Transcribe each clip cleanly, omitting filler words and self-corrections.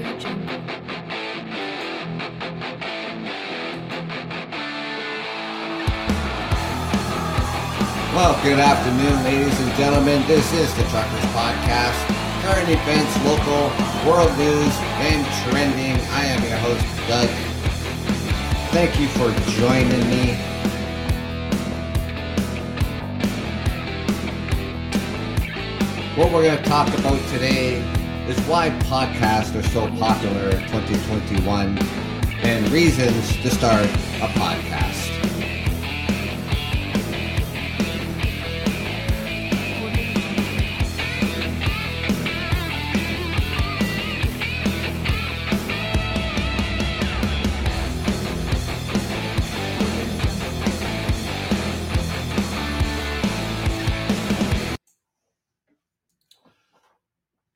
Audio Jungle. Well, good afternoon, ladies and gentlemen. This is the Truckers Podcast. Current events, local, world news, and trending. I am your host, Doug. Thank you for joining me. What we're going to talk about today is why podcasts are so popular in 2021 and reasons to start a podcast.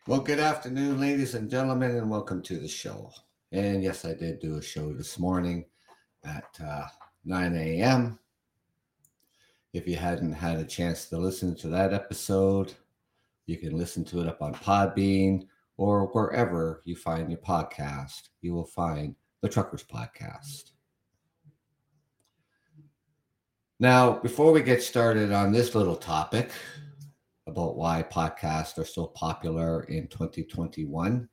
Well, good afternoon, ladies and gentlemen, and welcome to the show. And yes, I did do a show this morning at 9 a.m. If you hadn't had a chance to listen to that episode, you can listen to it up on Podbean or wherever you find your podcast. You will find the Truckers Podcast. Now, before we get started on this little topic about why podcasts are so popular in 2021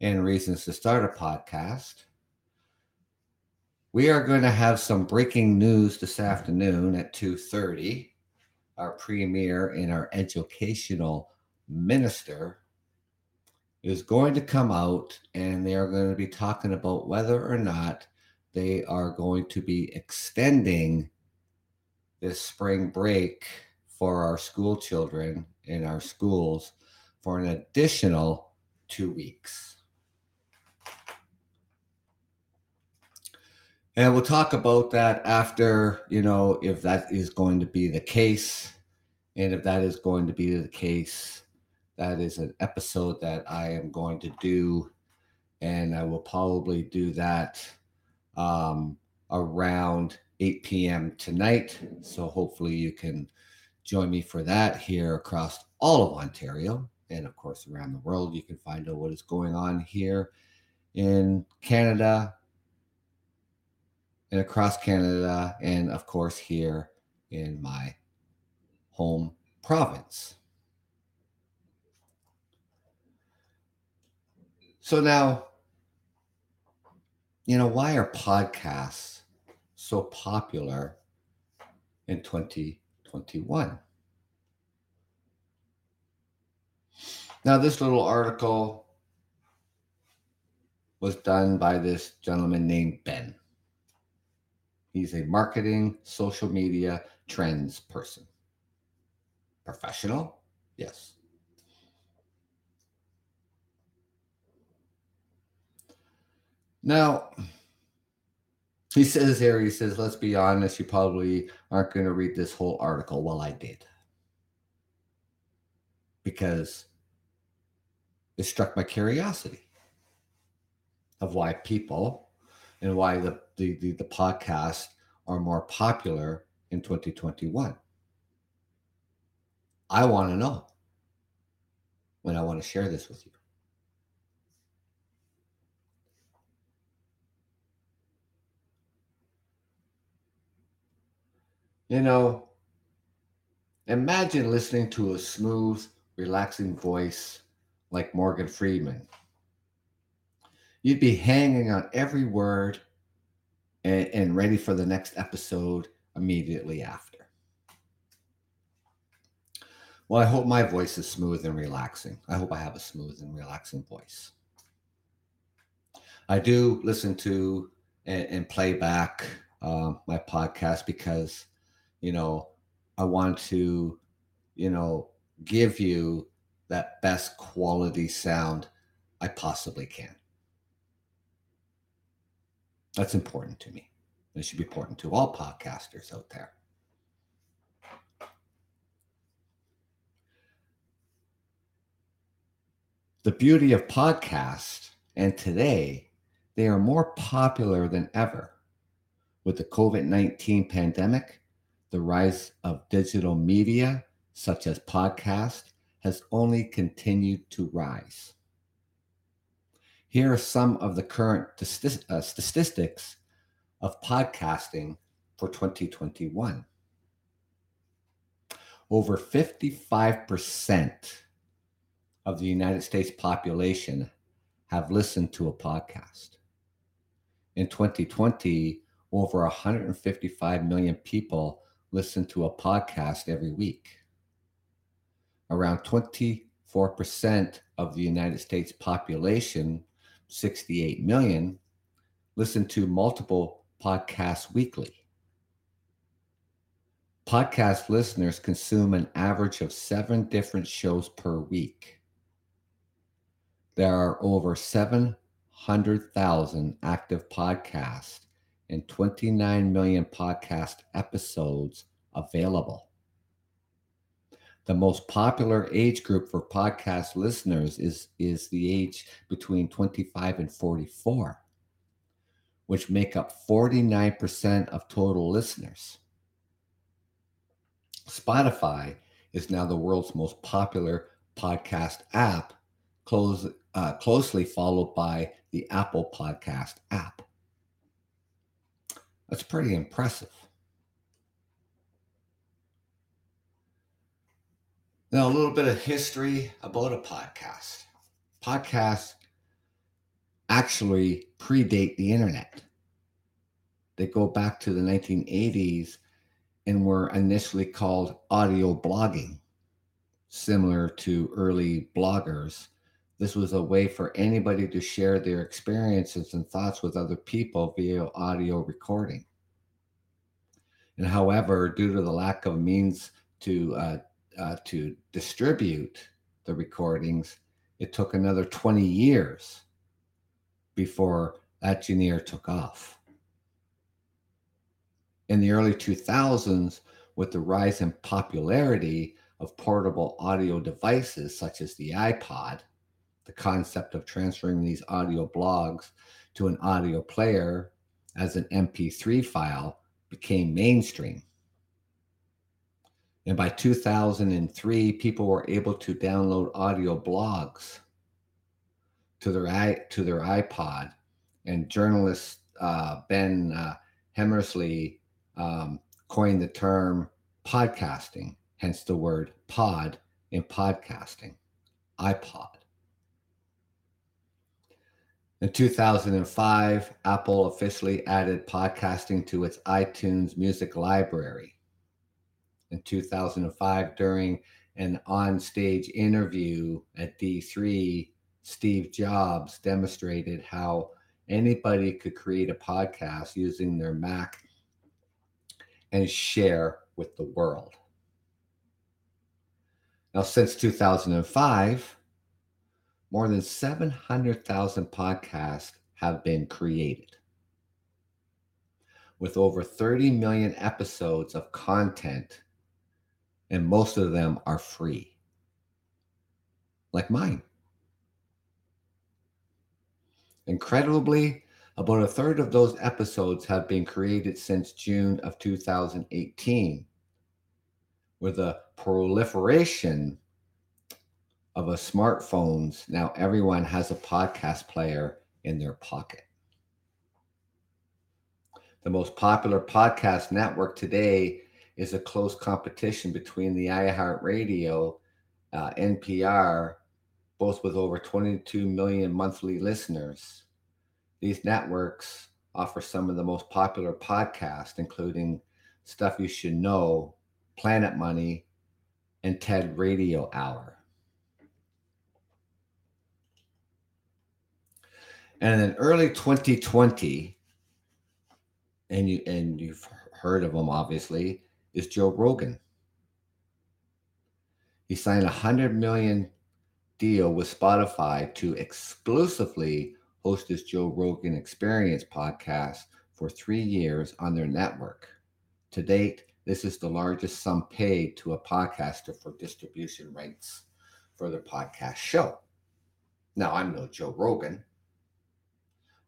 and reasons to start a podcast, we are going to have some breaking news this afternoon at 2:30. Our premier and our educational minister is going to come out and they are going to be talking about whether or not they are going to be extending this spring break for our school children in our schools for an additional 2 weeks. And we'll talk about that after, if that is going to be the case. And if that is going to be the case, that is an episode that I am going to do. And I will probably do that around 8 p.m. tonight. So hopefully you can join me for that here across all of Ontario and, of course, around the world. You can find out what is going on here in Canada and across Canada and, of course, here in my home province. So now, why are podcasts so popular in 2021. Now, this little article was done by this gentleman named Ben. He's a marketing, social media trends person. Professional? Yes. Now, he says, let's be honest, you probably aren't going to read this whole article. Well, I did. Because it struck my curiosity of why people and why the podcasts are more popular in 2021. I want to know. And I want to share this with you. Imagine listening to a smooth, relaxing voice like Morgan Freeman. You'd be hanging on every word and ready for the next episode immediately after. Well, I hope my voice is smooth and relaxing. I hope I have a smooth and relaxing voice. I do listen to and play back my podcast because I want to, give you that best quality sound I possibly can. That's important to me. It should be important to all podcasters out there. The beauty of podcasts, and today, they are more popular than ever with the COVID-19 pandemic. The rise of digital media, such as podcasts, has only continued to rise. Here are some of the current statistics of podcasting for 2021. Over 55% of the United States population have listened to a podcast. In 2020, over 155 million people listened to a podcast every week. Around 24% of the United States population, 68 million, listen to multiple podcasts weekly. Podcast listeners consume an average of 7 different shows per week. There are over 700,000 active podcasts and 29 million podcast episodes available. The most popular age group for podcast listeners is the age between 25 and 44, which make up 49% of total listeners. Spotify is now the world's most popular podcast app, closely followed by the Apple Podcast app. That's pretty impressive. Now, a little bit of history about a podcast. Podcasts actually predate the internet. They go back to the 1980s and were initially called audio blogging. Similar to early bloggers, this was a way for anybody to share their experiences and thoughts with other people via audio recording. And however, due to the lack of means to distribute the recordings, it took another 20 years before that genre took off. In the early 2000s, with the rise in popularity of portable audio devices such as the iPod, the concept of transferring these audio blogs to an audio player as an MP3 file became mainstream. And by 2003, people were able to download audio blogs to their iPod. And journalist Ben Hemersley coined the term podcasting, hence the word pod in podcasting, iPod. In 2005, Apple officially added podcasting to its iTunes music library. In 2005, during an on-stage interview at D3, Steve Jobs demonstrated how anybody could create a podcast using their Mac and share with the world. Now, since 2005, more than 700,000 podcasts have been created, with over 30 million episodes of content, and most of them are free, like mine. Incredibly, about a third of those episodes have been created since June of 2018, with a proliferation of smartphones. Now everyone has a podcast player in their pocket. The most popular podcast network today is a close competition between the iHeartRadio, NPR, both with over 22 million monthly listeners. These networks offer some of the most popular podcasts, including Stuff You Should Know, Planet Money, and TED Radio Hour. And in early 2020, and you've heard of him, obviously, is Joe Rogan. He signed a $100 million deal with Spotify to exclusively host his Joe Rogan Experience podcast for 3 years on their network. To date, this is the largest sum paid to a podcaster for distribution rights for their podcast show. Now, I'm no Joe Rogan.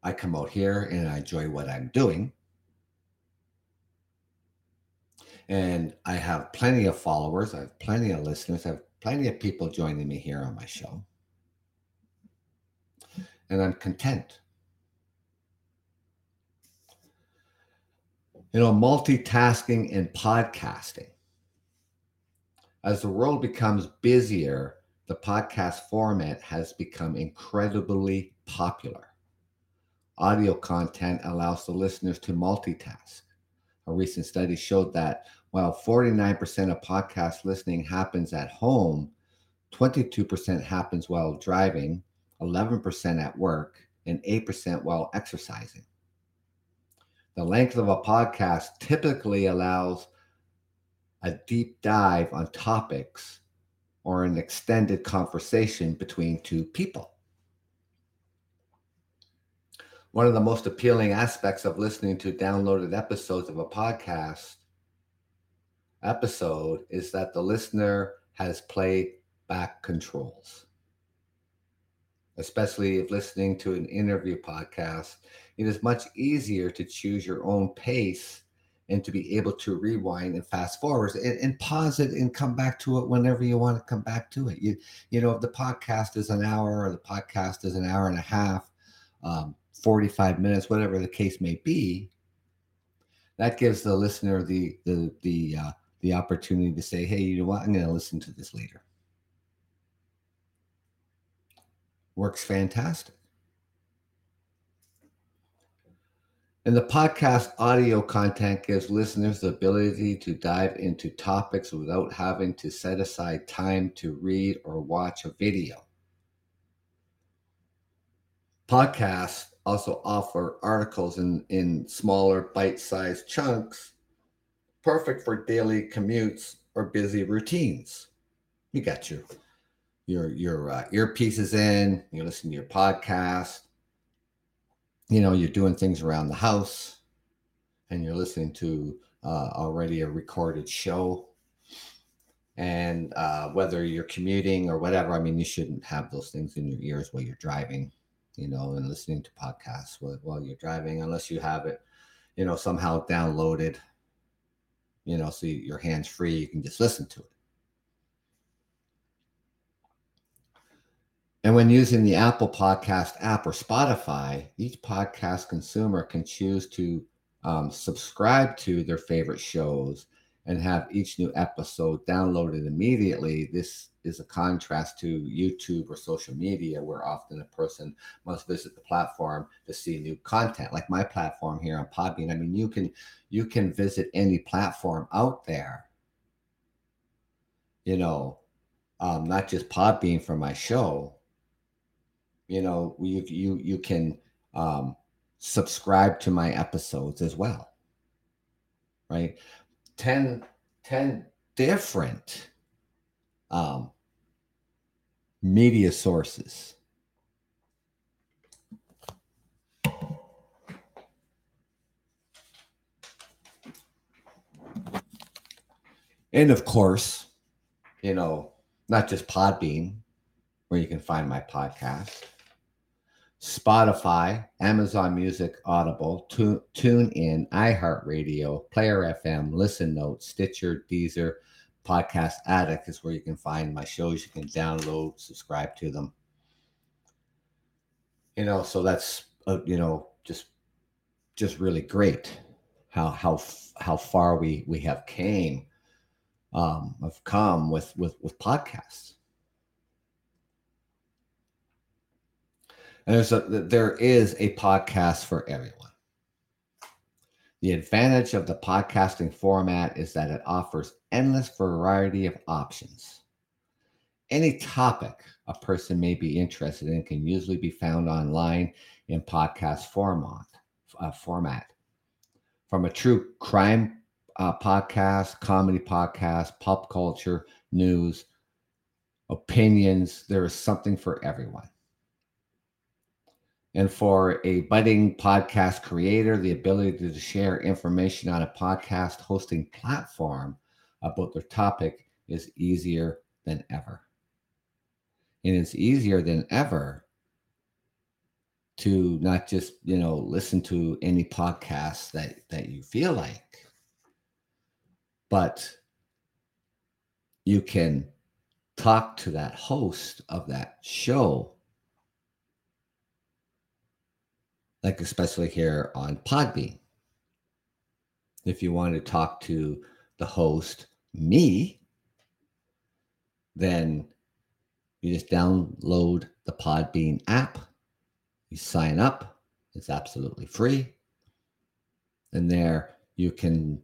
I come out here and I enjoy what I'm doing. And I have plenty of followers. I have plenty of listeners. I have plenty of people joining me here on my show. and I'm content. You know, multitasking and podcasting. As the world becomes busier, the podcast format has become incredibly popular. Audio content allows the listeners to multitask. A recent study showed that while 49% of podcast listening happens at home, 22% happens while driving, 11% at work, and 8% while exercising. The length of a podcast typically allows a deep dive on topics or an extended conversation between two people. One of the most appealing aspects of listening to downloaded episodes of a podcast episode is that the listener has playback controls. Especially if listening to an interview podcast, it is much easier to choose your own pace and to be able to rewind and fast forward and pause it and come back to it whenever you want to come back to it. You know, if the podcast is an hour or the podcast is an hour and a half, 45 minutes, whatever the case may be, that gives the listener the opportunity to say, hey, you know what, I'm going to listen to this later. Works fantastic. And the podcast audio content gives listeners the ability to dive into topics without having to set aside time to read or watch a video. Podcasts also offer articles in smaller bite-sized chunks, perfect for daily commutes or busy routines. You got your earpieces in, you listen to your podcast, you know, you're doing things around the house and you're listening to already a recorded show. And whether you're commuting or whatever, I mean, you shouldn't have those things in your ears while you're driving, you know, and listening to podcasts while you're driving, unless you have it, you know, somehow downloaded, you know, so your hands free, you can just listen to it. And when using the Apple Podcast app or Spotify, each podcast consumer can choose to subscribe to their favorite shows and have each new episode downloaded immediately. This is a contrast to YouTube or social media, where often a person must visit the platform to see new content. Like my platform here on Podbean, I mean, you can visit any platform out there, you know, not just Podbean for my show. You know, you can subscribe to my episodes as well, right? 10 different media sources. And of course, you know, not just Podbean, where you can find my podcast. Spotify, Amazon Music, Audible, Tune In, iHeartRadio, Player FM, Listen Notes, Stitcher, Deezer, Podcast Attic is where you can find my shows. You can download, subscribe to them. You know, so that's you know, just really great how far we have came have come with podcasts. And so there is a podcast for everyone. The advantage of the podcasting format is that it offers endless variety of options. Any topic a person may be interested in can usually be found online in podcast format. From a true crime podcast, comedy podcast, pop culture, news, opinions, there is something for everyone. And for a budding podcast creator, the ability to share information on a podcast hosting platform about their topic is easier than ever. And it's easier than ever to not just, you know, listen to any podcast that you feel like, but you can talk to that host of that show like especially here on Podbean. If you want to talk to the host, me, then you just download the Podbean app. You sign up. It's absolutely free. And there you can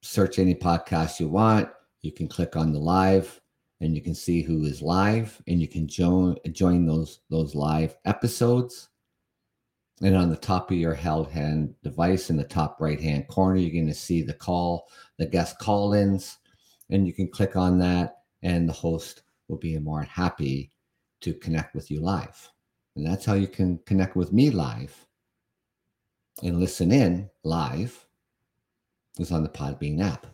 search any podcast you want. You can click on the live and you can see who is live, and you can join those live episodes. And on the top of your held hand device in the top right-hand corner, you're going to see the guest call-ins, and you can click on that, and the host will be more than happy to connect with you live. And that's how you can connect with me live and listen in live is on the Podbean app.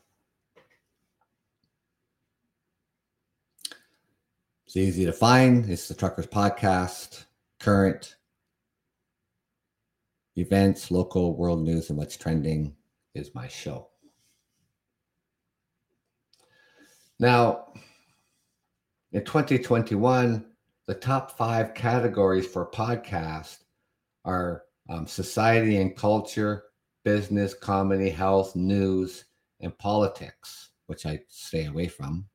It's easy to find. It's the Truckers Podcast, current events, local world news, and what's trending is my show. Now, in 2021, the top 5 categories for podcast are society and culture, business, comedy, health, news, and politics, which I stay away from,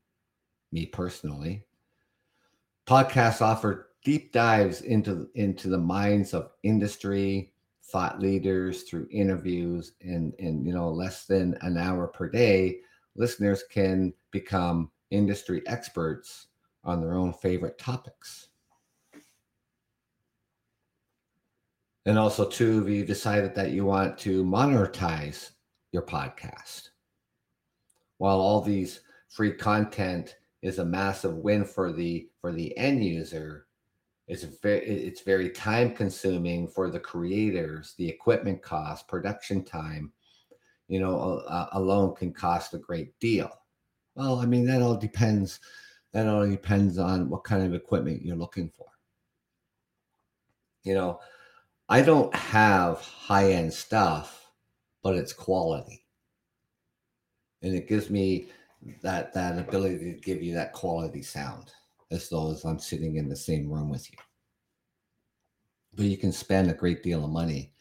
me personally. Podcasts offer deep dives into the minds of industry thought leaders through interviews, and less than an hour per day, listeners can become industry experts on their own favorite topics. And also, too, if you decided that you want to monetize your podcast, while all these free content is a massive win for the end user, It's very time consuming for the creators. The equipment cost, production time, alone can cost a great deal. Well, I mean, that all depends on what kind of equipment you're looking for. I don't have high-end stuff, but it's quality. And it gives me that ability to give you that quality sound, as though as I'm sitting in the same room with you. But you can spend a great deal of money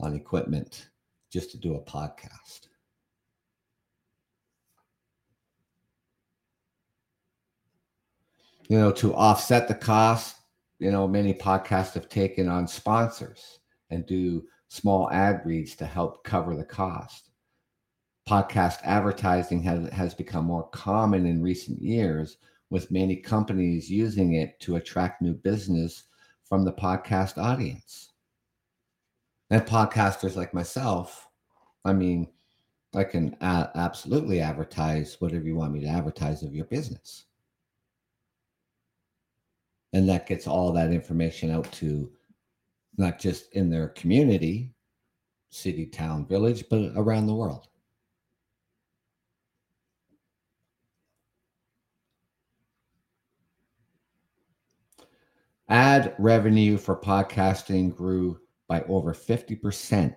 on equipment just to do a podcast. To offset the cost, many podcasts have taken on sponsors and do small ad reads to help cover the cost. Podcast advertising has become more common in recent years, with many companies using it to attract new business from the podcast audience. And podcasters like myself, I can absolutely advertise whatever you want me to advertise of your business. And that gets all that information out to not just in their community, city, town, village, but around the world. Ad revenue for podcasting grew by over 50% in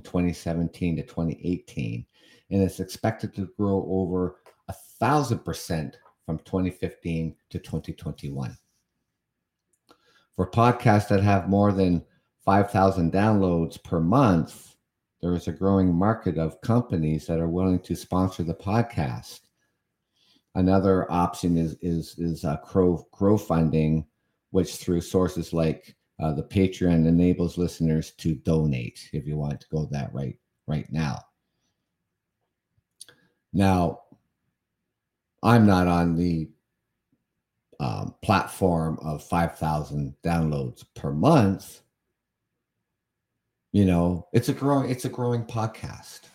2017 to 2018, and it's expected to grow over 1,000% from 2015 to 2021. For podcasts that have more than 5,000 downloads per month, there is a growing market of companies that are willing to sponsor the podcast. Another option is crowdfunding, which through sources like the Patreon enables listeners to donate if you want to go that right now. Now, I'm not on the platform of 5,000 downloads per month. It's a growing podcast.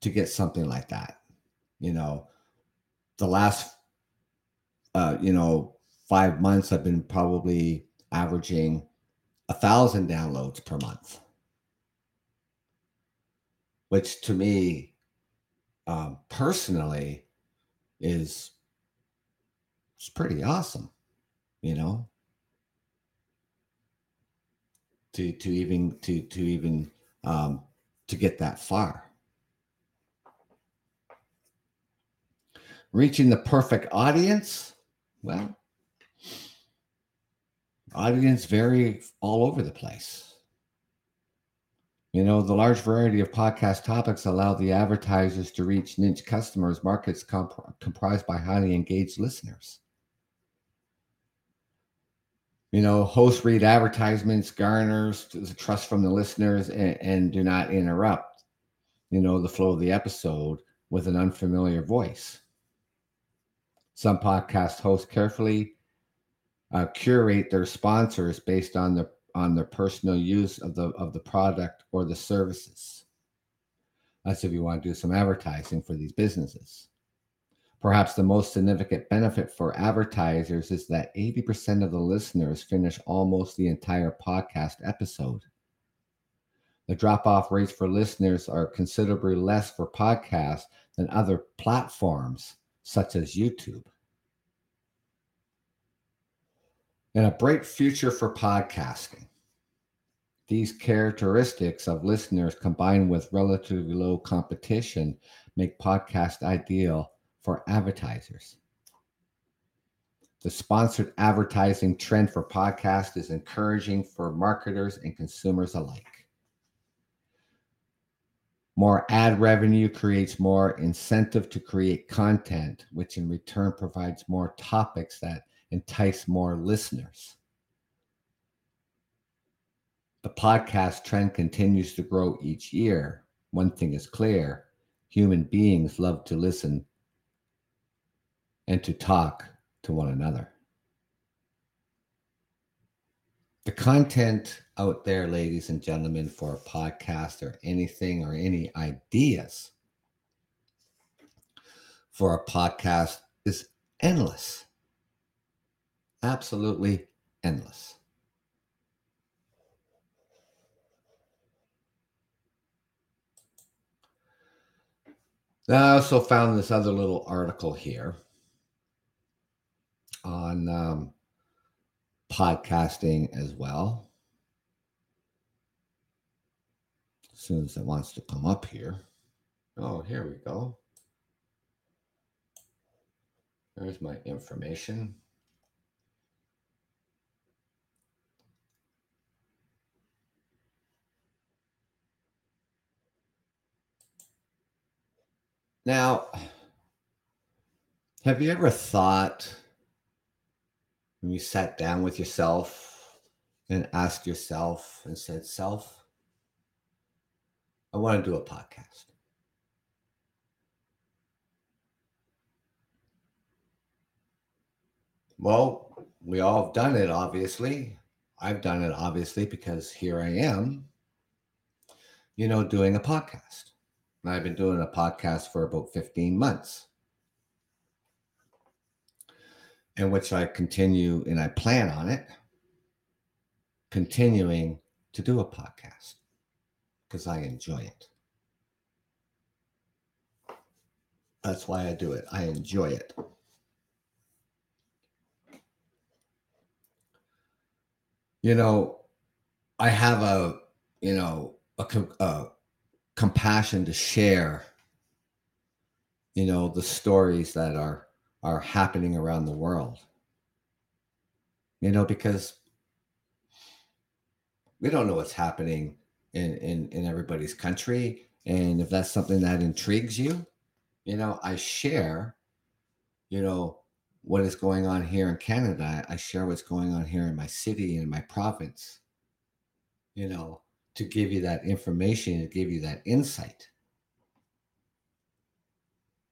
To get something like that, the last 5 months, I've been probably averaging 1,000 downloads per month, which to me, personally, is pretty awesome. To get that far. Reaching the perfect audience. Well, Audience vary all over the place. You know, the large variety of podcast topics allow the advertisers to reach niche customers, markets comprised by highly engaged listeners. You know, hosts read advertisements, garners the trust from the listeners, and do not interrupt, you know, the flow of the episode with an unfamiliar voice. Some podcast hosts carefully curate their sponsors based on their personal use of the product or the services. That's if you want to do some advertising for these businesses. Perhaps the most significant benefit for advertisers is that 80% of the listeners finish almost the entire podcast episode. The drop-off rates for listeners are considerably less for podcasts than other platforms, such as YouTube. In a bright future for podcasting, these characteristics of listeners combined with relatively low competition make podcasts ideal for advertisers. The sponsored advertising trend for podcasts is encouraging for marketers and consumers alike. More ad revenue creates more incentive to create content, which in return provides more topics that entice more listeners. The podcast trend continues to grow each year. One thing is clear: human beings love to listen and to talk to one another. The content out there, ladies and gentlemen, for a podcast or anything or any ideas for a podcast is endless. Absolutely endless. Now, I also found this other little article here on podcasting as well. As soon as it wants to come up here. Oh, here we go. There's my information. Now, have you ever thought, when you sat down with yourself and asked yourself and said, self, I want to do a podcast. Well, we all have done it, obviously. I've done it, obviously, because here I am, you know, doing a podcast. I've been doing a podcast for about 15 months, in which I continue, and I plan on it, continuing to do a podcast because I enjoy it. That's why I do it. I enjoy it. You know, I have a compassion to share, you know, the stories that are happening around the world, you know, because we don't know what's happening in everybody's country. And if that's something that intrigues you, you know, I share, you know, what is going on here in Canada. I share what's going on here in my city, in my province, you know, to give you that information, to give you that insight.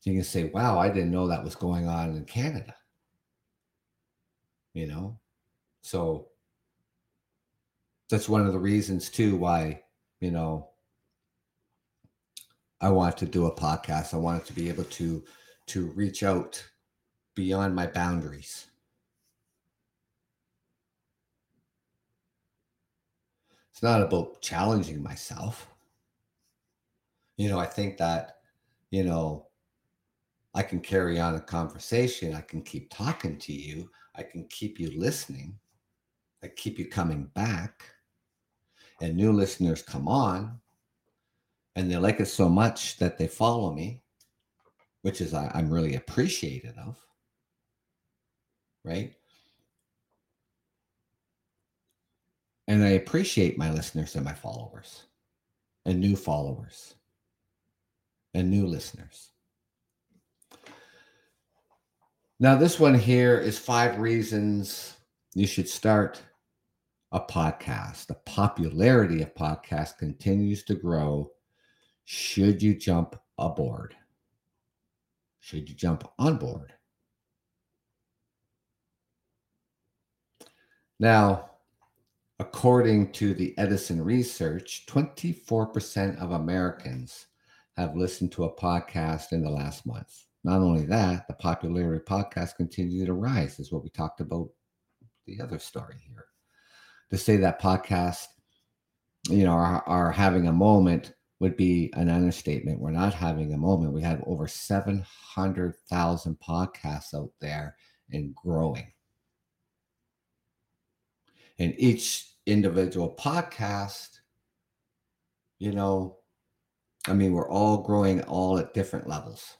You can say, wow, I didn't know that was going on in Canada. You know? So that's one of the reasons too why, you know, I want to do a podcast. I wanted to be able to reach out beyond my boundaries. It's not about challenging myself. You know, I think that, you know, I can carry on a conversation. I can keep talking to you. I can keep you listening. I keep you coming back. And new listeners come on. And they like it so much that they follow me, which is I'm really appreciative of. Right? And I appreciate my listeners and my followers and new followers and new listeners. Now, this one here is 5 reasons you should start a podcast. The popularity of podcasts continues to grow. Should you jump aboard? Should you jump on board? Now, according to the Edison Research, 24% of Americans have listened to a podcast in the last month. Not only that, the popularity of podcasts continue to rise, is what we talked about the other story here. To say that podcasts, are having a moment would be an understatement. We're not having a moment. We have over 700,000 podcasts out there and growing. And each individual podcast, we're all growing all at different levels.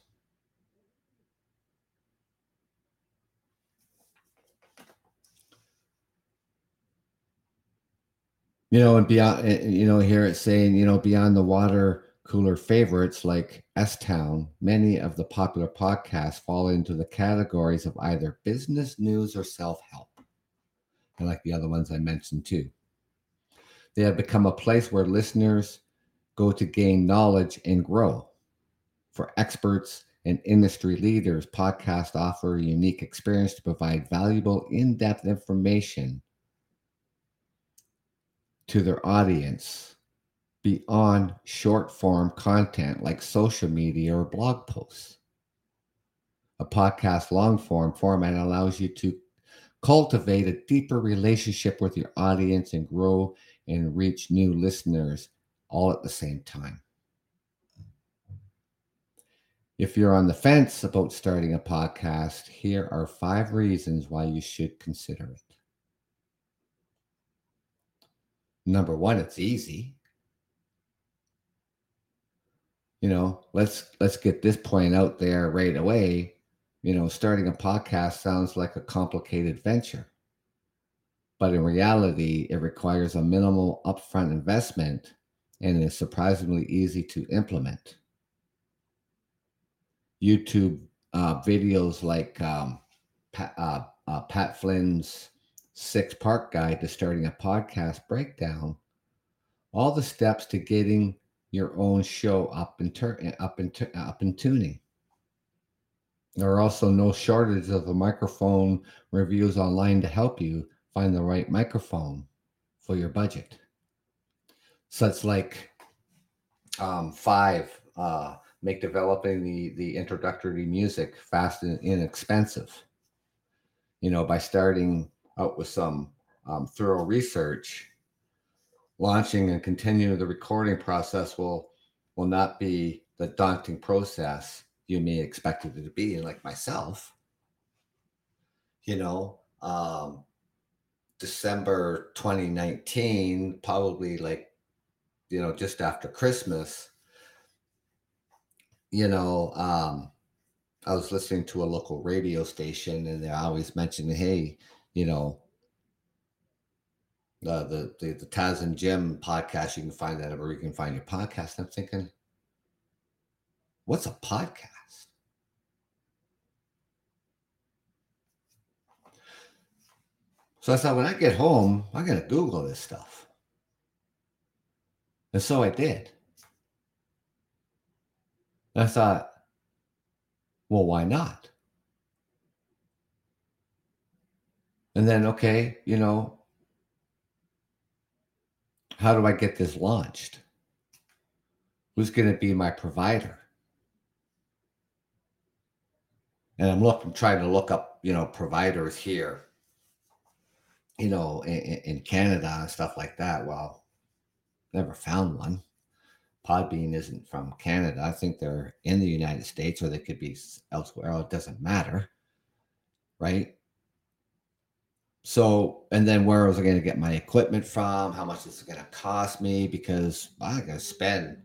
And beyond, here it's saying, beyond the water cooler favorites like S Town, many of the popular podcasts fall into the categories of either business news or self-help. And like the other ones I mentioned too. They have become a place where listeners go to gain knowledge and grow. For experts and industry leaders, podcasts offer a unique experience to provide valuable, in-depth information to their audience beyond short-form content like social media or blog posts. A podcast long-form format allows you to cultivate a deeper relationship with your audience and grow and reach new listeners all at the same time. If you're on the fence about starting a podcast, here are 5 reasons why you should consider it. Number one, it's easy. Let's get this point out there right away. Starting a podcast sounds like a complicated venture, but in reality, it requires a minimal upfront investment and is surprisingly easy to implement. YouTube videos like Pat Flynn's 6-part guide to starting a podcast breakdown all the steps to getting your own show up and tuning. There are also no shortage of the microphone reviews online to help you find the right microphone for your budget. Such like 5, make developing the introductory music fast and inexpensive. By starting out with some thorough research, launching and continuing the recording process will not be the daunting process you may expect it to be. And like myself, December 2019, probably just after Christmas, I was listening to a local radio station and they're always mentioning, hey, the Taz and Jim podcast, you can find that where you can find your podcast. And I'm thinking, what's a podcast? So I thought, when I get home, I'm going to Google this stuff. And so I did. And I thought, well, why not? And then, okay, how do I get this launched? Who's going to be my provider? And I'm trying to look up, providers here, in Canada and stuff like that. Well, never found one. Podbean isn't from Canada. I think they're in the United States, or they could be elsewhere. It doesn't matter, right? So, and then where was I going to get my equipment from? How much is it going to cost me? Because I'm going to spend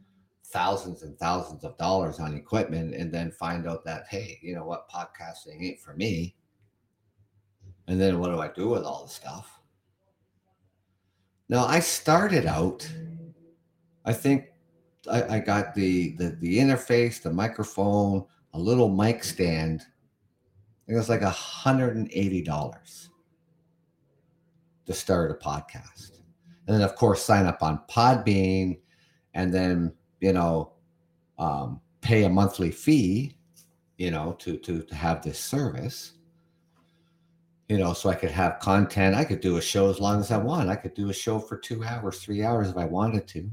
thousands and thousands of dollars on equipment and then find out that, hey, what, podcasting ain't for me. And then what do I do with all the stuff? Now, I started out, I think I got the interface, the microphone, a little mic stand. It was like $180 to start a podcast. And then, of course, sign up on Podbean and then, you know, pay a monthly fee, you know, to have this service, you know, so I could have content. I could do a show as long as I want. I could do a show for 2 hours, 3 hours if I wanted to,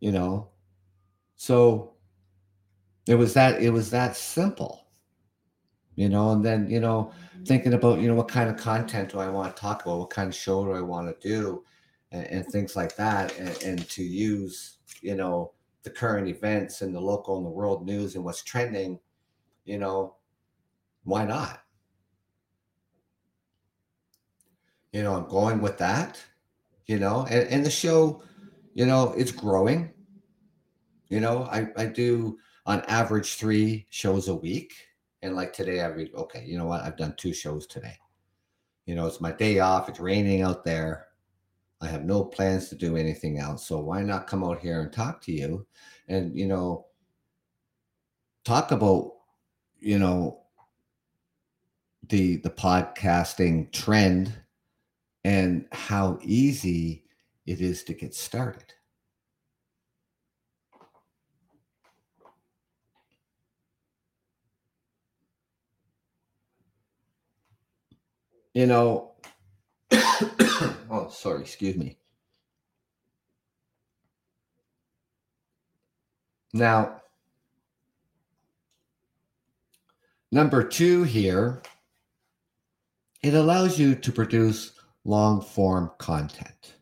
you know. So it was that simple, you know. And then, you know, thinking about, you know, what kind of content do I want to talk about? What kind of show do I want to do? And things like that. And to use, you know, the current events and the local and the world news and what's trending, you know, why not? You know, I'm going with that, you know, and the show, you know, it's growing. You know, I do on average 3 shows a week. And like today, okay, you know what? I've done 2 shows today. You know, it's my day off. It's raining out there. I have no plans to do anything else. So why not come out here and talk to you and, you know, talk about, you know, the podcasting trend and how easy it is to get started. You know, oh, sorry, excuse me. Now, number 2 here, it allows you to produce long-form content.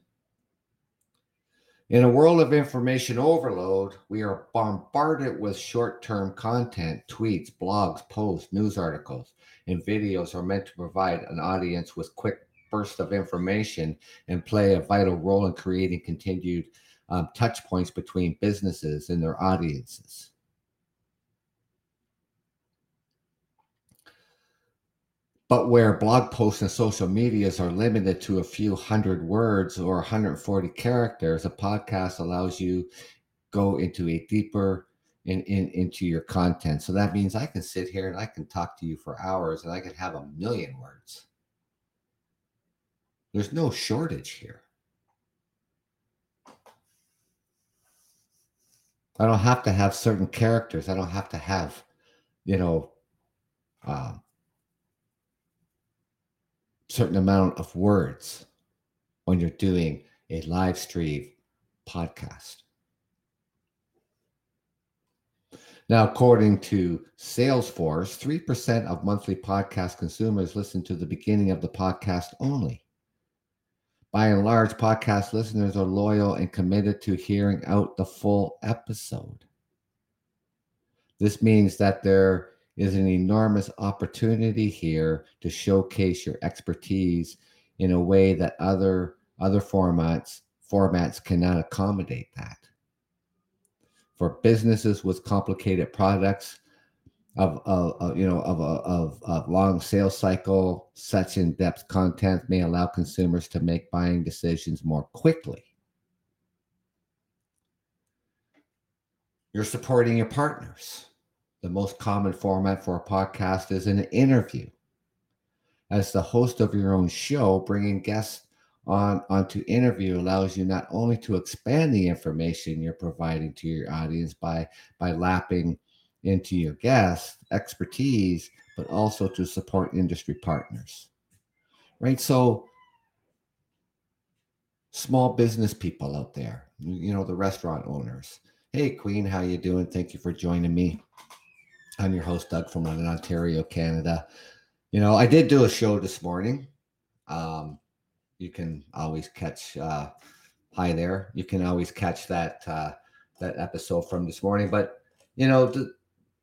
In a world of information overload, we are bombarded with short-term content. Tweets, blogs, posts, news articles, and videos are meant to provide an audience with quick burst of information and play a vital role in creating continued touch points between businesses and their audiences. But where blog posts and social medias are limited to a few hundred words or 140 characters, a podcast allows you go into a deeper into your content. So that means I can sit here and I can talk to you for hours and I can have a million words. There's no shortage here. I don't have to have certain characters. I don't have to have, you know, certain amount of words when you're doing a live stream podcast. Now, according to Salesforce, 3% of monthly podcast consumers listen to the beginning of the podcast only. By and large, podcast listeners are loyal and committed to hearing out the full episode. This means that there is an enormous opportunity here to showcase your expertise in a way that other formats cannot accommodate that. For businesses with complicated products of long sales cycle, such in-depth content may allow consumers to make buying decisions more quickly. You're supporting your partners. The most common format for a podcast is an interview. As the host of your own show, bringing guests onto interview allows you not only to expand the information you're providing to your audience by lapping into your guest expertise, but also to support industry partners, right? So small business people out there, you know, the restaurant owners. Hey, Queen, how you doing? Thank you for joining me. I'm your host, Doug, from London, Ontario, Canada. You know, I did do a show this morning. You can always catch, hi there. You can always catch that episode from this morning, but you know,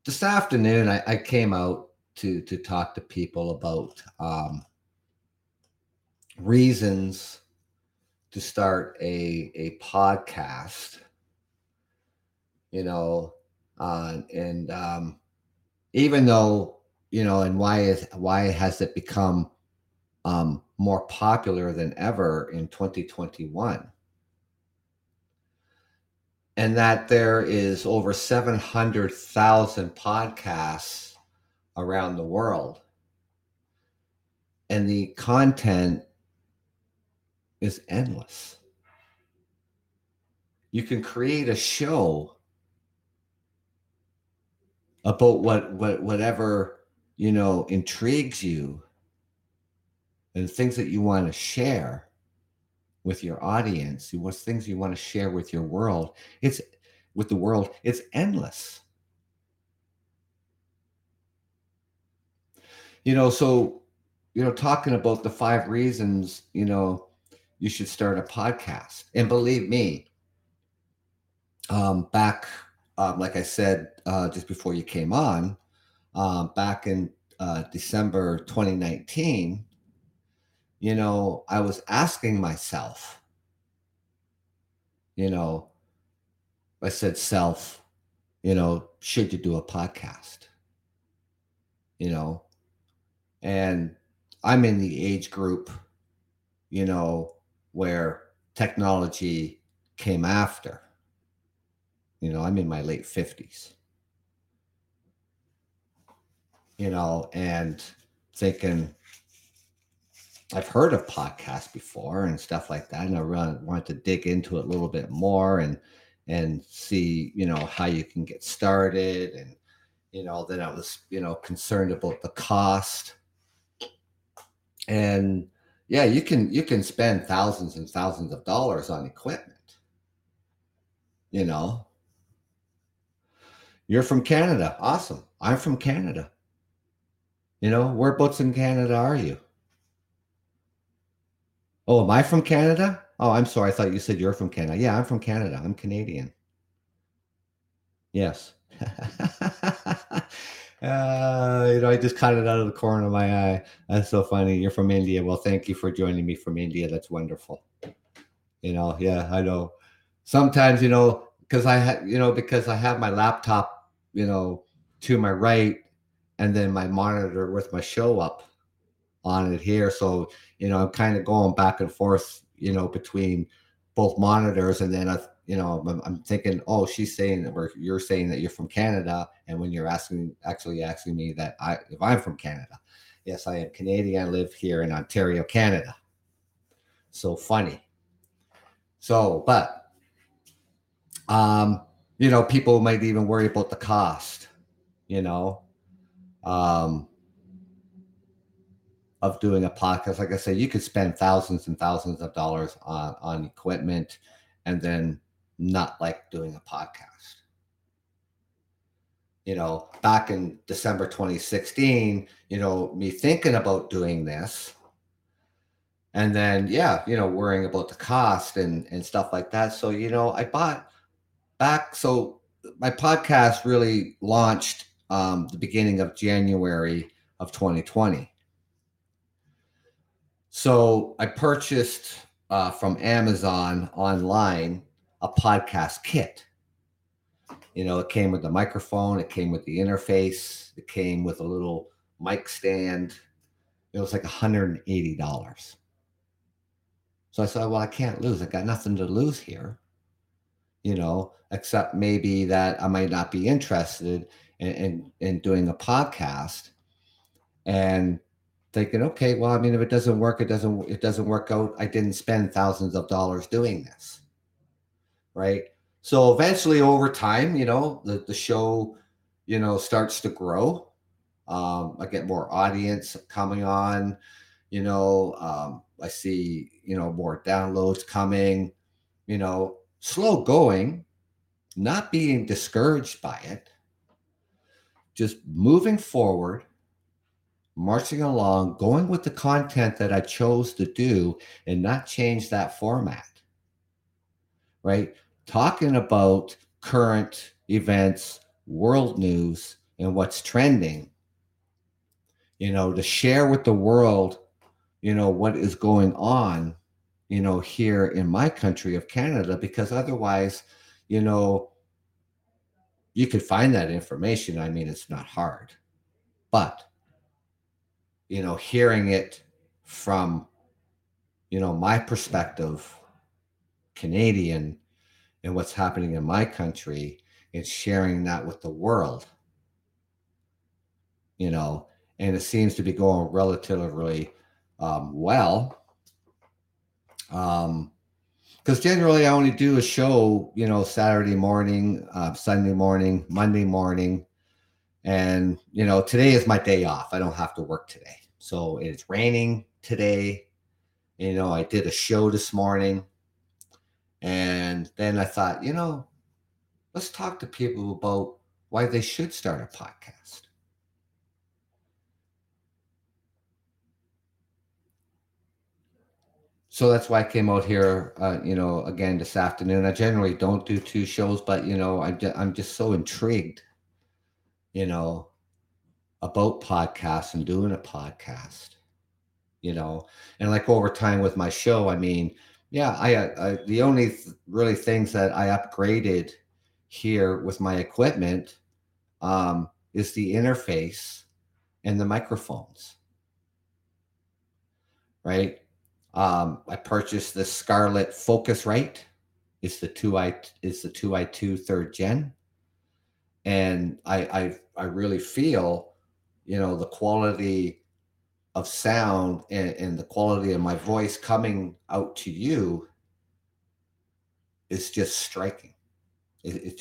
this afternoon, I came out to talk to people about reasons to start a podcast, you know, even though, you know, and why has it become more popular than ever in 2021. And that there is over 700,000 podcasts around the world. And the content is endless. You can create a show about whatever, you know, intrigues you and things that you want to share with your audience, what things you want to share with your world. It's endless. You know, so, you know, talking about the 5 reasons, you know, you should start a podcast. And believe me, like I said, just before you came on, back in December 2019, you know, I was asking myself, you know, I said, self, you know, should you do a podcast? You know, and I'm in the age group, you know, where technology came after. You know, I'm in my late 50s, you know, and thinking I've heard of podcasts before and stuff like that. And I really wanted to dig into it a little bit more and see, you know, how you can get started. And, you know, then I was, you know, concerned about the cost. And yeah, you can spend thousands and thousands of dollars on equipment, you know. You're from Canada. Awesome. I'm from Canada. You know, whereabouts in Canada are you? Oh, am I from Canada? Oh, I'm sorry. I thought you said you're from Canada. Yeah, I'm from Canada. I'm Canadian. Yes. You know, I just caught it out of the corner of my eye. That's so funny. You're from India. Well, thank you for joining me from India. That's wonderful. You know, yeah, I know. Sometimes, you know, because I have my laptop, you know, to my right, and then my monitor with my show up on it here. So, you know, I'm kind of going back and forth, you know, between both monitors. And then, I'm thinking, oh, she's saying that you're saying that you're from Canada. And when you're actually asking me that if I'm from Canada, yes, I am Canadian. I live here in Ontario, Canada. So funny. So, but, you know, people might even worry about the cost, you know, of doing a podcast. Like I said, you could spend thousands and thousands of dollars on equipment and then not like doing a podcast. You know, back in December 2016, you know, me thinking about doing this and then, yeah, you know, worrying about the cost and stuff like that. So, you know, I bought back. So my podcast really launched the beginning of January of 2020. So I purchased from Amazon online a podcast kit. You know, it came with the microphone, it came with the interface, it came with a little mic stand. It was like $180. So I said, well, I can't lose. I got nothing to lose here, you know, except maybe that I might not be interested in doing a podcast. And thinking, okay, well, I mean, if it doesn't work, it doesn't work out. I didn't spend thousands of dollars doing this, right? So eventually over time, you know, the show, you know, starts to grow. I get more audience coming on, you know, I see, you know, more downloads coming, you know, slow going, not being discouraged by it, just moving forward, marching along, going with the content that I chose to do and not change that format, right? Talking about current events, world news, and what's trending, you know, to share with the world, you know, what is going on, you know, here in my country of Canada, because otherwise, you know, you could find that information. I mean, it's not hard, but you know, hearing it from, you know, my perspective, Canadian, and what's happening in my country, and sharing that with the world, you know, and it seems to be going relatively well. Because generally I only do a show, you know, Saturday morning, Sunday morning, Monday morning. And, you know, today is my day off. I don't have to work today. So it's raining today. You know, I did a show this morning. And then I thought, you know, let's talk to people about why they should start a podcast. So that's why I came out here, you know, again this afternoon. I generally don't do two shows, but, you know, I'm just so intrigued, you know, about podcasts and doing a podcast, you know. And like over time with my show, I mean, yeah, I the only really things that I upgraded here with my equipment is the interface and the microphones, right? I purchased the Scarlett Focusrite. It's the 2i2 third gen. And I really feel, you know, the quality of sound and the quality of my voice coming out to you is just striking. It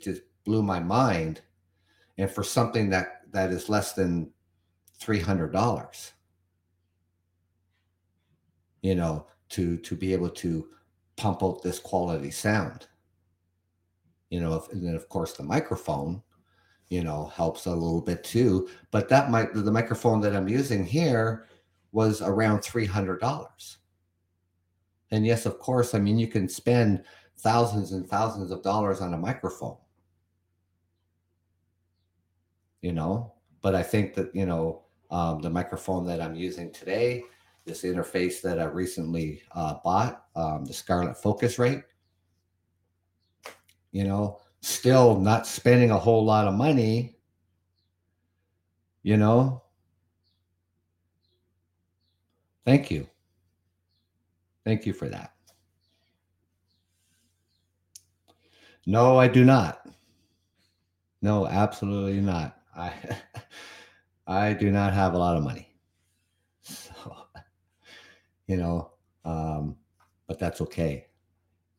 just blew my mind. And for something that is less than $300, you know, to be able to pump out this quality sound, you know, and then of course the microphone, you know, helps a little bit too, but the microphone that I'm using here was around $300. And yes, of course, I mean, you can spend thousands and thousands of dollars on a microphone, you know, but I think that, you know, the microphone that I'm using today, this interface that I recently bought, the Scarlett Focusrite, you know, still not spending a whole lot of money, you know. Thank you. Thank you for that. No, I do not. No, absolutely not. I do not have a lot of money. So, you know, but that's okay,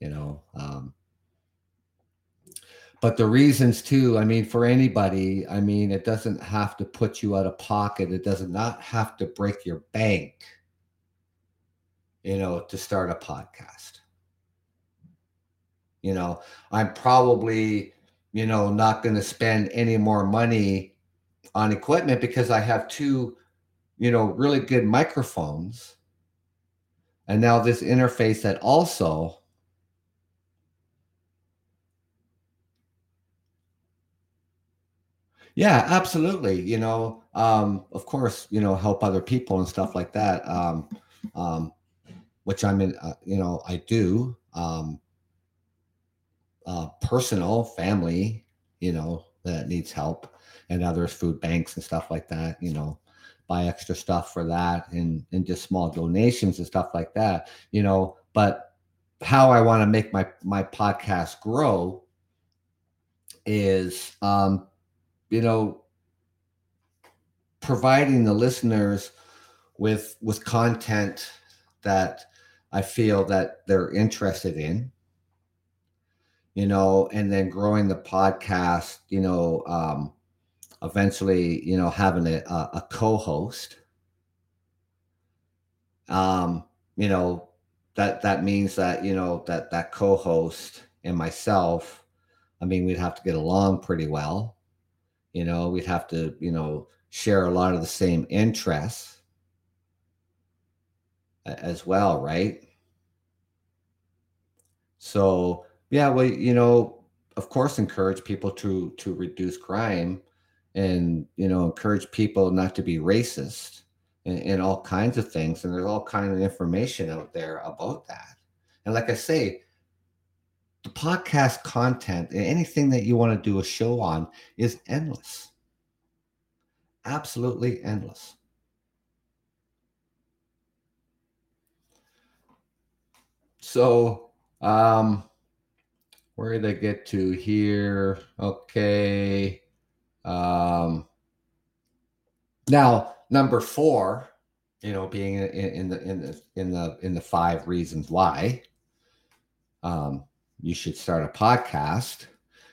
you know. But the reasons too, I mean, for anybody, I mean, it doesn't have to put you out of pocket. It does not have to break your bank, you know, to start a podcast. You know, I'm probably, you know, not going to spend any more money on equipment because I have two, you know, really good microphones. And now this interface that also yeah, absolutely, you know, of course, you know, help other people and stuff like that, which I'm in, you know, I do, personal, family, you know, that needs help, and others, food banks and stuff like that, you know, buy extra stuff for that, and just small donations and stuff like that, you know. But how I want to make my podcast grow is, you know, providing the listeners with content that I feel that they're interested in, you know, and then growing the podcast, you know, eventually, you know, having a co-host, you know, that means that, you know, that co-host and myself, I mean, we'd have to get along pretty well, you know, we'd have to, you know, share a lot of the same interests as well, right? So, yeah, well, you know, of course, encourage people to reduce crime, and, you know, encourage people not to be racist, and all kinds of things. And there's all kinds of information out there about that. And like I say, the podcast content and anything that you want to do a show on is endless. Absolutely endless. So where did I get to here? Okay. Now, number four, you know, being in the 5 reasons why you should start a podcast,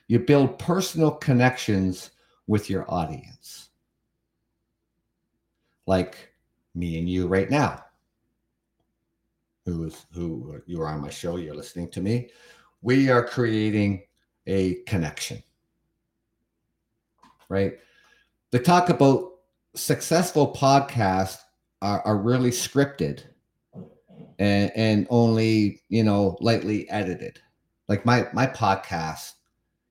you build personal connections with your audience. Like me and you right now, who you are on my show, you're listening to me. We are creating a connection, right? They talk about successful podcasts are really scripted and only, you know, lightly edited. Like my podcasts,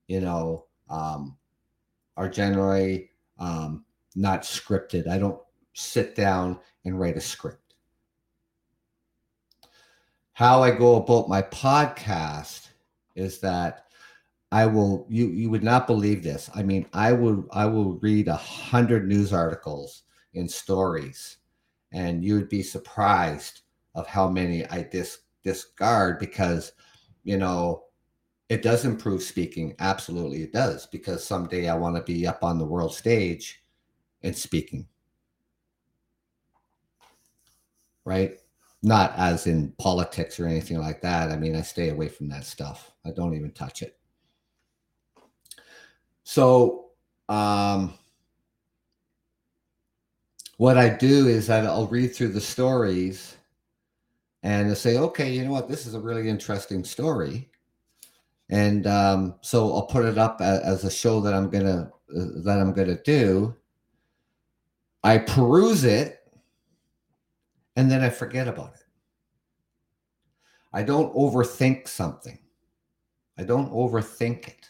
you know, are generally not scripted. I don't sit down and write a script. How I go about my podcast is that I will, you would not believe this. I mean, I will read 100 news articles and stories, and you would be surprised of how many I discard because, you know, it does improve speaking. Absolutely it does, because someday I want to be up on the world stage and speaking. Right? Not as in politics or anything like that. I mean, I stay away from that stuff. I don't even touch it. So what I do is that I'll read through the stories and I'll say, okay, you know what? This is a really interesting story. And so I'll put it up as a show that I'm going to do. I peruse it and then I forget about it. I don't overthink something. I don't overthink it.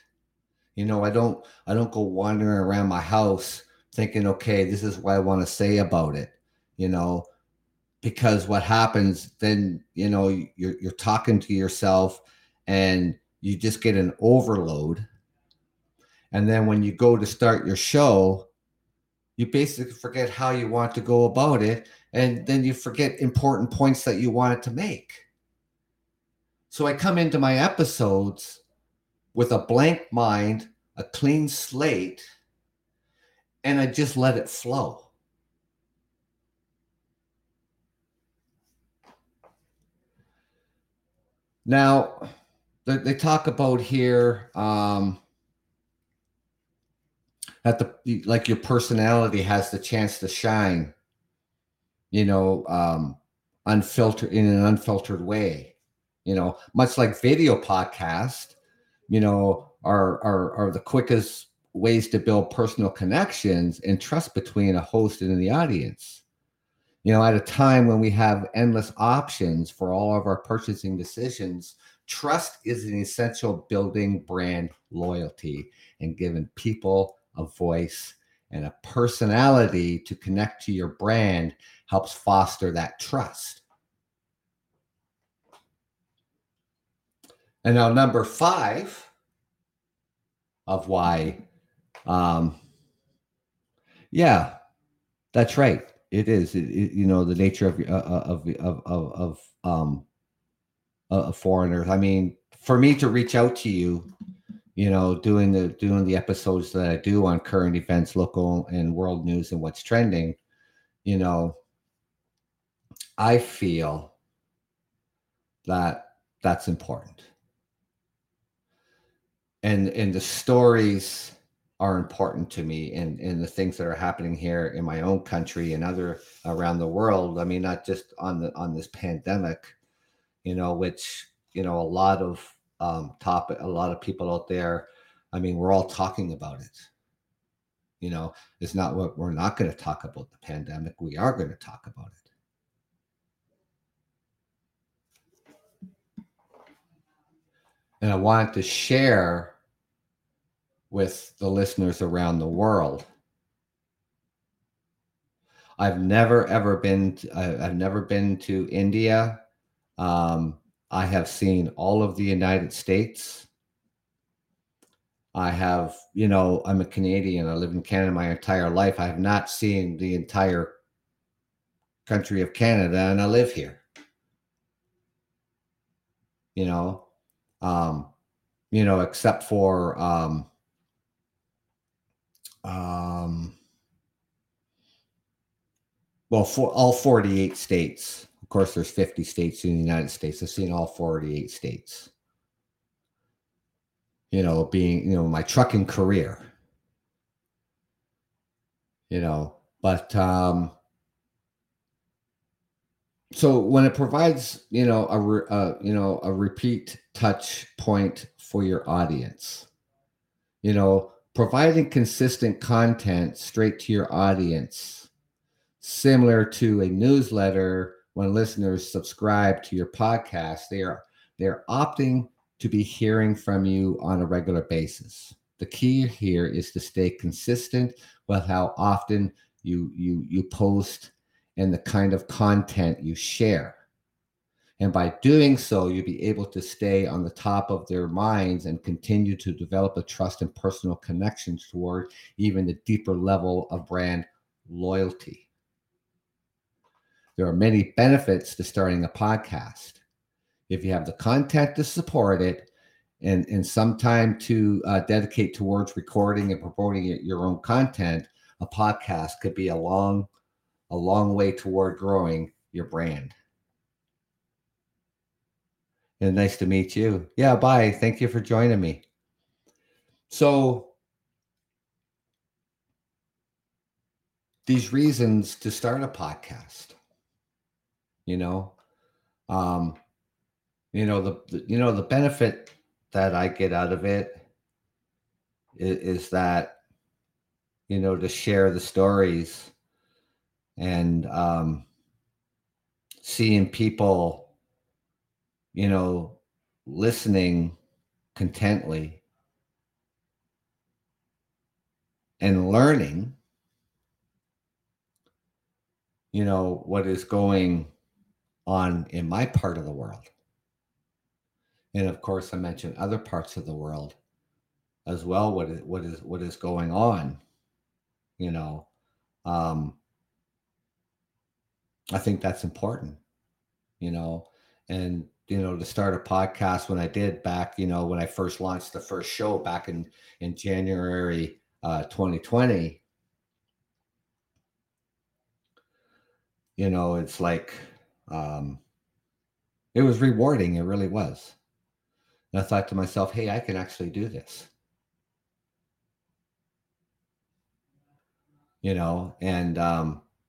You know, I don't go wandering around my house thinking, okay, this is what I want to say about it, you know, because what happens then, you know, you're talking to yourself and you just get an overload. And then when you go to start your show, you basically forget how you want to go about it. And then you forget important points that you wanted to make. So I come into my episodes with a blank mind, a clean slate, and I just let it flow. Now, they talk about here that your personality has the chance to shine, you know, unfiltered in an unfiltered way, you know, much like video podcasts. You know, are the quickest ways to build personal connections and trust between a host and the audience. You know, at a time when we have endless options for all of our purchasing decisions, trust is an essential building brand loyalty and giving people a voice and a personality to connect to your brand helps foster that trust. And now number 5 of why, yeah, that's right. It is, you know, the nature of foreigners. I mean, for me to reach out to you, you know, doing the episodes that I do on current events, local and world news and what's trending, you know, I feel that that's important. And the stories are important to me, and the things that are happening here in my own country and other around the world. I mean, not just on this pandemic, you know, which, you know, a lot of people out there. I mean, we're all talking about it. You know, it's not what we're not going to talk about the pandemic. We are going to talk about it. And I wanted to share with the listeners around the world. I've never been to India. I have seen all of the United States. I have, you know, I'm a Canadian. I live in Canada my entire life. I have not seen the entire country of Canada, and I live here. except for for all 48 states. Of course, there's 50 states in the United States. I've seen all 48 states. My trucking career. So when it provides, a repeat touch point for your audience, providing consistent content straight to your audience, similar to a newsletter. When listeners subscribe to your podcast, they're opting to be hearing from you on a regular basis. The key here is to stay consistent with how often you post and the kind of content you share. And by doing so, you'll be able to stay on the top of their minds and continue to develop a trust and personal connection toward even the deeper level of brand loyalty. There are many benefits to starting a podcast. If you have the content to support it and some time to dedicate towards recording and promoting your own content, a podcast could be a long way toward growing your brand. And nice to meet you. Yeah, bye. Thank you for joining me. So these reasons to start a podcast, the benefit that I get out of it is that, to share the stories and seeing people, listening contently and learning, what is going on in my part of the world. And of course, I mentioned other parts of the world as well. What is going on? I think that's important. To start a podcast when I did back, when I first launched the first show back in January 2020. It's like it was rewarding. It really was. And I thought to myself, hey, I can actually do this.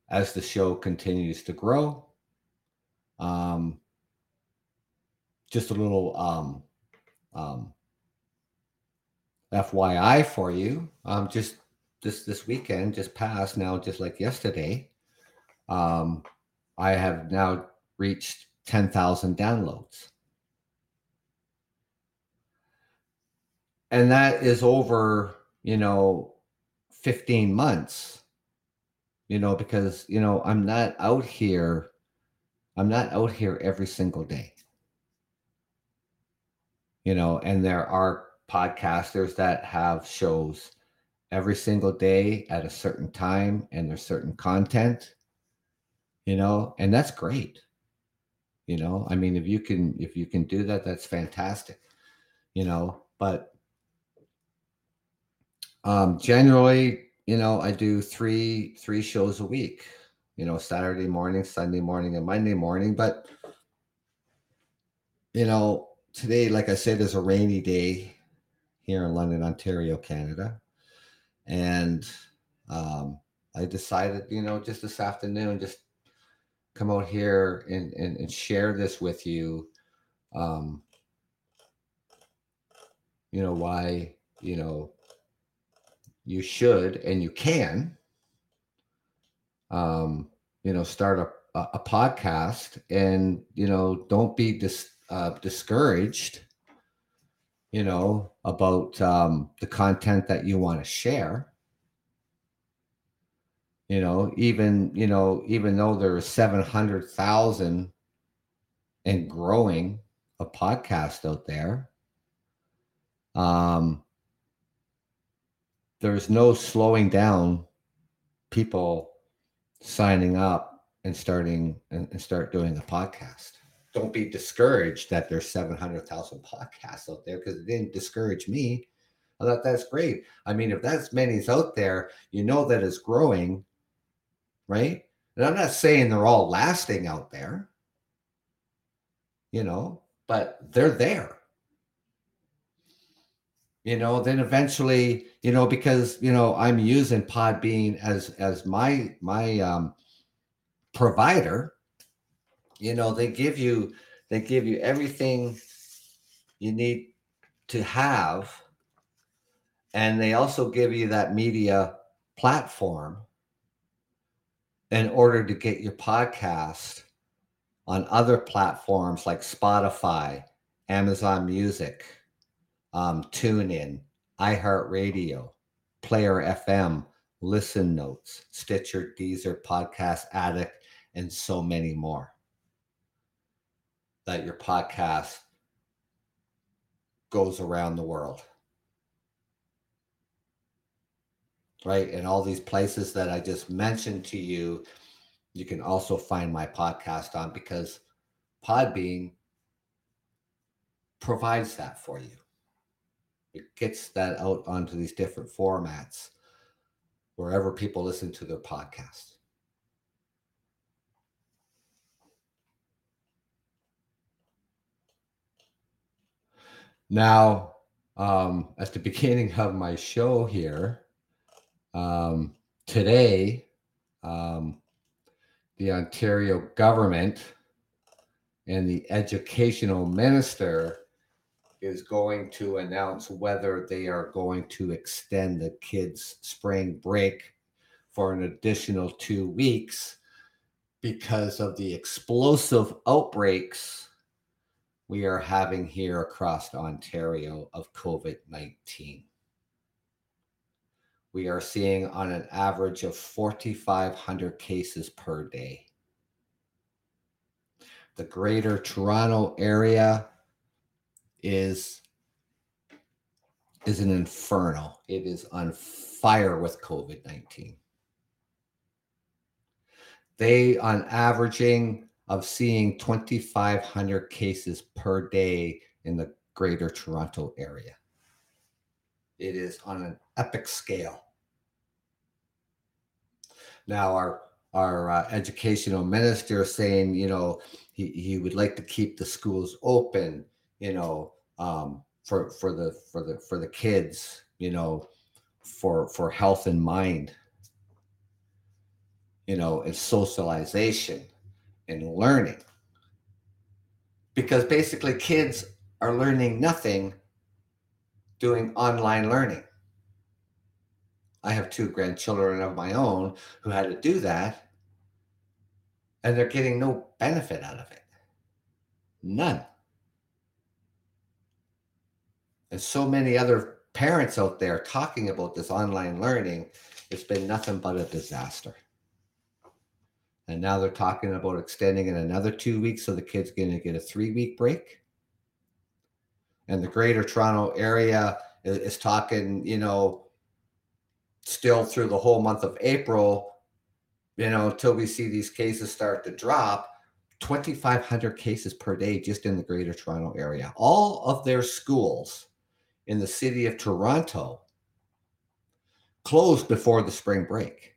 As the show continues to grow, just a little FYI for you, just this weekend just passed now, just like yesterday, I have now reached 10,000 downloads. And that is over, 15 months, because, I'm not out here every single day, and there are podcasters that have shows every single day at a certain time and there's certain content, and that's great. If you can do that, that's fantastic, but generally, I do three shows a week, Saturday morning, Sunday morning, and Monday morning. But, today, like I said, is a rainy day here in London, Ontario, Canada. And I decided, just this afternoon, just come out here and share this with you, why, you should and you can, start a podcast and, don't be discouraged, about the content that you want to share. Even though there are 700,000 and growing a podcast out there, there's no slowing down people signing up and start doing a podcast. don't be discouraged that there's 700,000 podcasts out there, because it didn't discourage me. I thought that's great. I mean, if that's many's out there, you know that it's growing, right? And I'm not saying they're all lasting out there, you know, but they're there. You know, then eventually, you know, because, you know, I'm using Podbean as my provider, you know, they give you everything you need to have. And they also give you that media platform in order to get your podcast on other platforms like Spotify, Amazon Music, Tune In, iHeartRadio, Player FM, Listen Notes, Stitcher, Deezer, Podcast Attic, and so many more. That your podcast goes around the world. Right? And all these places that I just mentioned to you, you can also find my podcast on, because Podbean provides that for you. It gets that out onto these different formats, wherever people listen to their podcast. Now, at the beginning of my show here, today, the Ontario government and the educational minister is going to announce whether they are going to extend the kids' spring break for an additional 2 weeks because of the explosive outbreaks we are having here across Ontario of COVID-19. We are seeing on an average of 4,500 cases per day. The Greater Toronto Area is an inferno. It is on fire with COVID-19. They, on averaging of seeing 2,500 cases per day in the Greater Toronto Area. It is on an epic scale. Now, our educational minister is saying, you know, he would like to keep the schools open, you know, for the kids, you know, for health and mind, you know, and socialization and learning. Because basically kids are learning nothing doing online learning. I have 2 grandchildren of my own who had to do that, and they're getting no benefit out of it. None. And so many other parents out there talking about this online learning, it's been nothing but a disaster. And now they're talking about extending it another 2 weeks, so the kid's going to get a 3-week break. And the Greater Toronto Area is talking, you know, still through the whole month of April, you know, until we see these cases start to drop, 2,500 cases per day just in the Greater Toronto Area. All of their schools in the city of Toronto closed before the spring break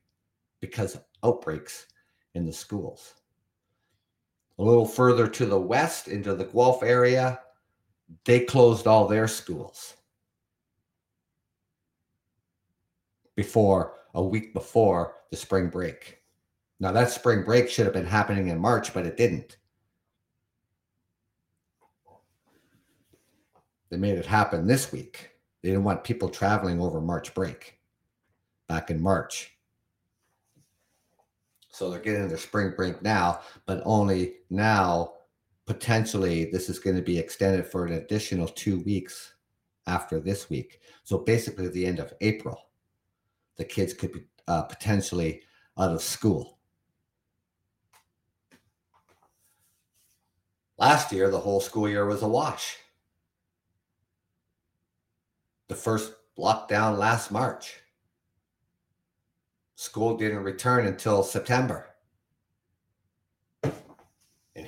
because of outbreaks in the schools. A little further to the west into the Guelph area, they closed all their schools a week before the spring break. Now that spring break should have been happening in March, but it didn't. They made it happen this week. They didn't want people traveling over March break back in March. So they're getting their spring break now, but only now. Potentially, this is going to be extended for an additional 2 weeks after this week. So basically, the end of April, the kids could be potentially out of school. Last year, the whole school year was a wash. The first lockdown last March. School didn't return until September.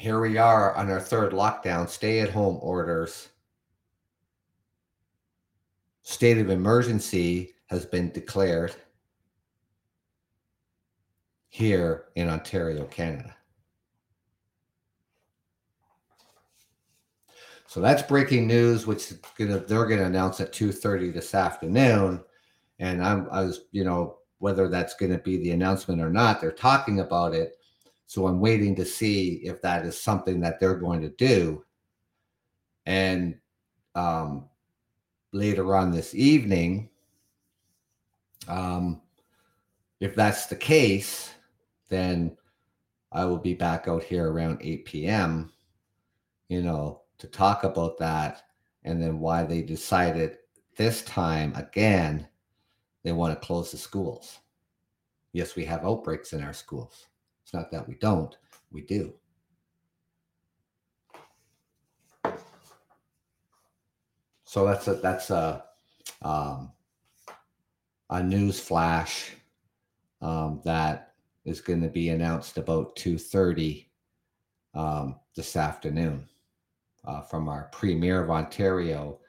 here we are on our third lockdown, stay-at-home orders. State of emergency has been declared here in Ontario, Canada. So that's breaking news, which they're going to announce at 2:30 this afternoon. And I was whether that's going to be the announcement or not, they're talking about it. So I'm waiting to see if that is something that they're going to do. And later on this evening, if that's the case, then I will be back out here around 8 p.m., to talk about that and then why they decided this time again they want to close the schools. Yes, we have outbreaks in our schools. It's not that we don't, we do. So that's a news flash that is going to be announced about 2:30 this afternoon. From our Premier of Ontario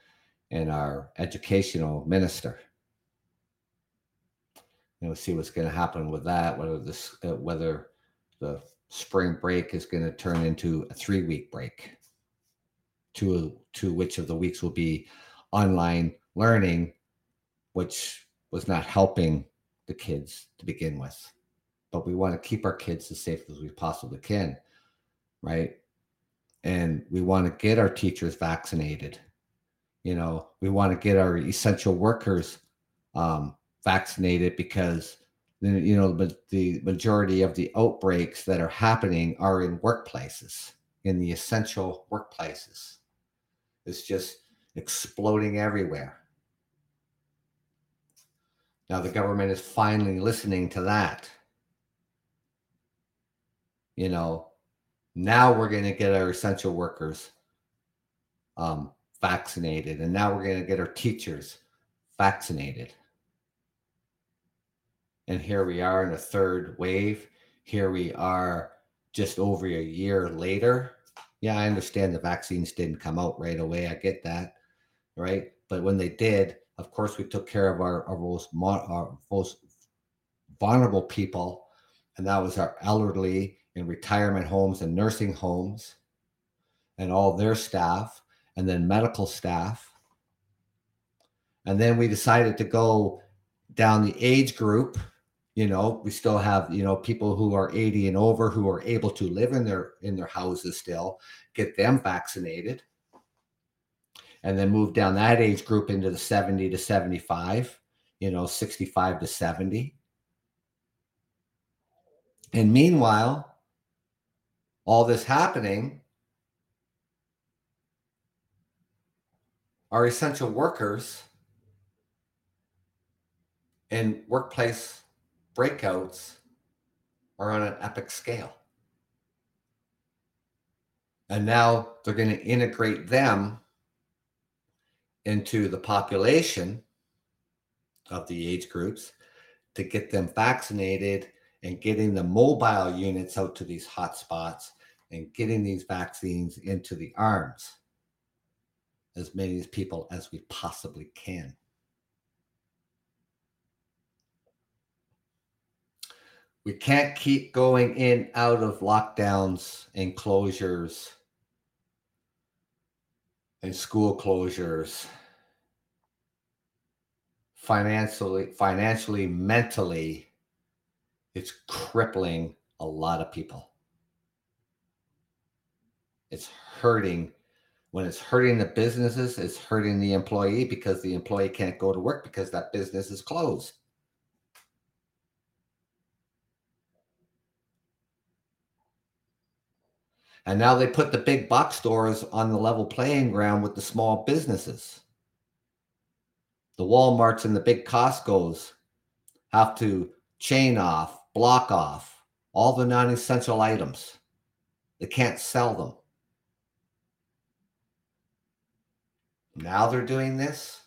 and our educational minister. We'll see what's going to happen with that, whether the spring break is going to turn into a 3-week break, to which of the weeks will be online learning, which was not helping the kids to begin with. But we want to keep our kids as safe as we possibly can, right? And we want to get our teachers vaccinated. We want to get our essential workers vaccinated, because the majority of the outbreaks that are happening are in workplaces, in the essential workplaces. It's just exploding everywhere. Now the government is finally listening to that. Now we're going to get our essential workers vaccinated. And now we're going to get our teachers vaccinated. And here we are in a third wave. Here we are just over a year later. Yeah, I understand the vaccines didn't come out right away. I get that, right? But when they did, of course, we took care of our most vulnerable people. And that was our elderly in retirement homes and nursing homes and all their staff, and then medical staff. And then we decided to go down the age group. We still have, people who are 80 and over who are able to live in their houses still, get them vaccinated. And then move down that age group into the 70 to 75, 65 to 70. And meanwhile, all this happening, our essential workers and workplace breakouts are on an epic scale. And now they're going to integrate them into the population of the age groups to get them vaccinated, and getting the mobile units out to these hotspots and getting these vaccines into the arms, as many people as we possibly can. We can't keep going in out of lockdowns and closures and school closures, financially, mentally. It's crippling a lot of people. It's hurting. When it's hurting the businesses, it's hurting the employee, because the employee can't go to work because that business is closed. And now they put the big box stores on the level playing ground with the small businesses. The Walmarts and the big Costcos have to chain off, block off all the non-essential items. They can't sell them. Now they're doing this.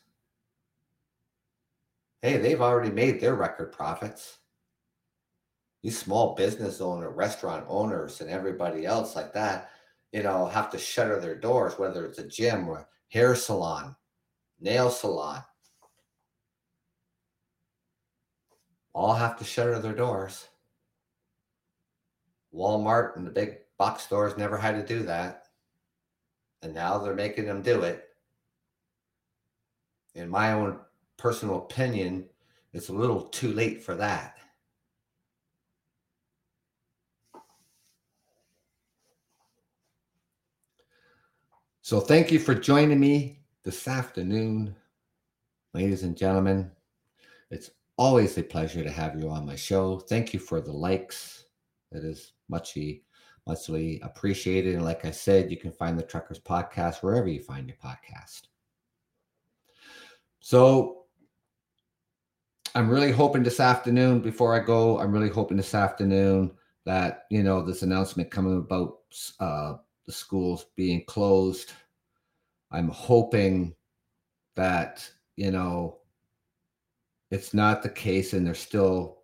Hey, they've already made their record profits. These small business owners, restaurant owners, and everybody else like that have to shutter their doors, whether it's a gym or a hair salon, nail salon. All have to shutter their doors. Walmart and the big box stores never had to do that. And now they're making them do it. In my own personal opinion, it's a little too late for that. So thank you for joining me this afternoon, ladies and gentlemen. It's always a pleasure to have you on my show. Thank you for the likes. That is muchly appreciated. And like I said, you can find the Truckers Podcast wherever you find your podcast. So I'm really hoping this afternoon, before I go, that, this announcement coming about the schools being closed. I'm hoping that, it's not the case and there's still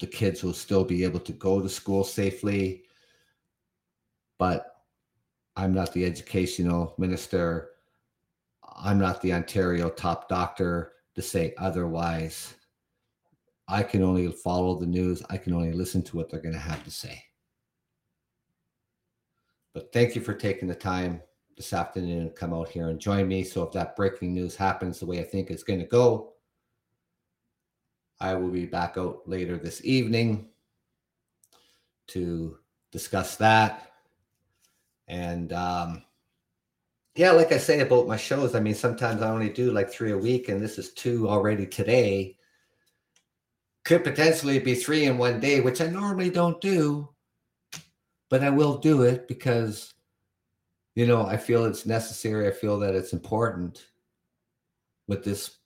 the kids will still be able to go to school safely. But I'm not the educational minister. I'm not the Ontario top doctor to say otherwise. I can only follow the news. I can only listen to what they're going to have to say. But thank you for taking the time this afternoon to come out here and join me. So if that breaking news happens the way I think it's going to go, I will be back out later this evening to discuss that. And like I say about my shows, sometimes I only do like 3 a week, and this is 2 already today. Could potentially be 3 in one day, which I normally don't do, but I will do it because, I feel it's necessary. I feel that it's important with this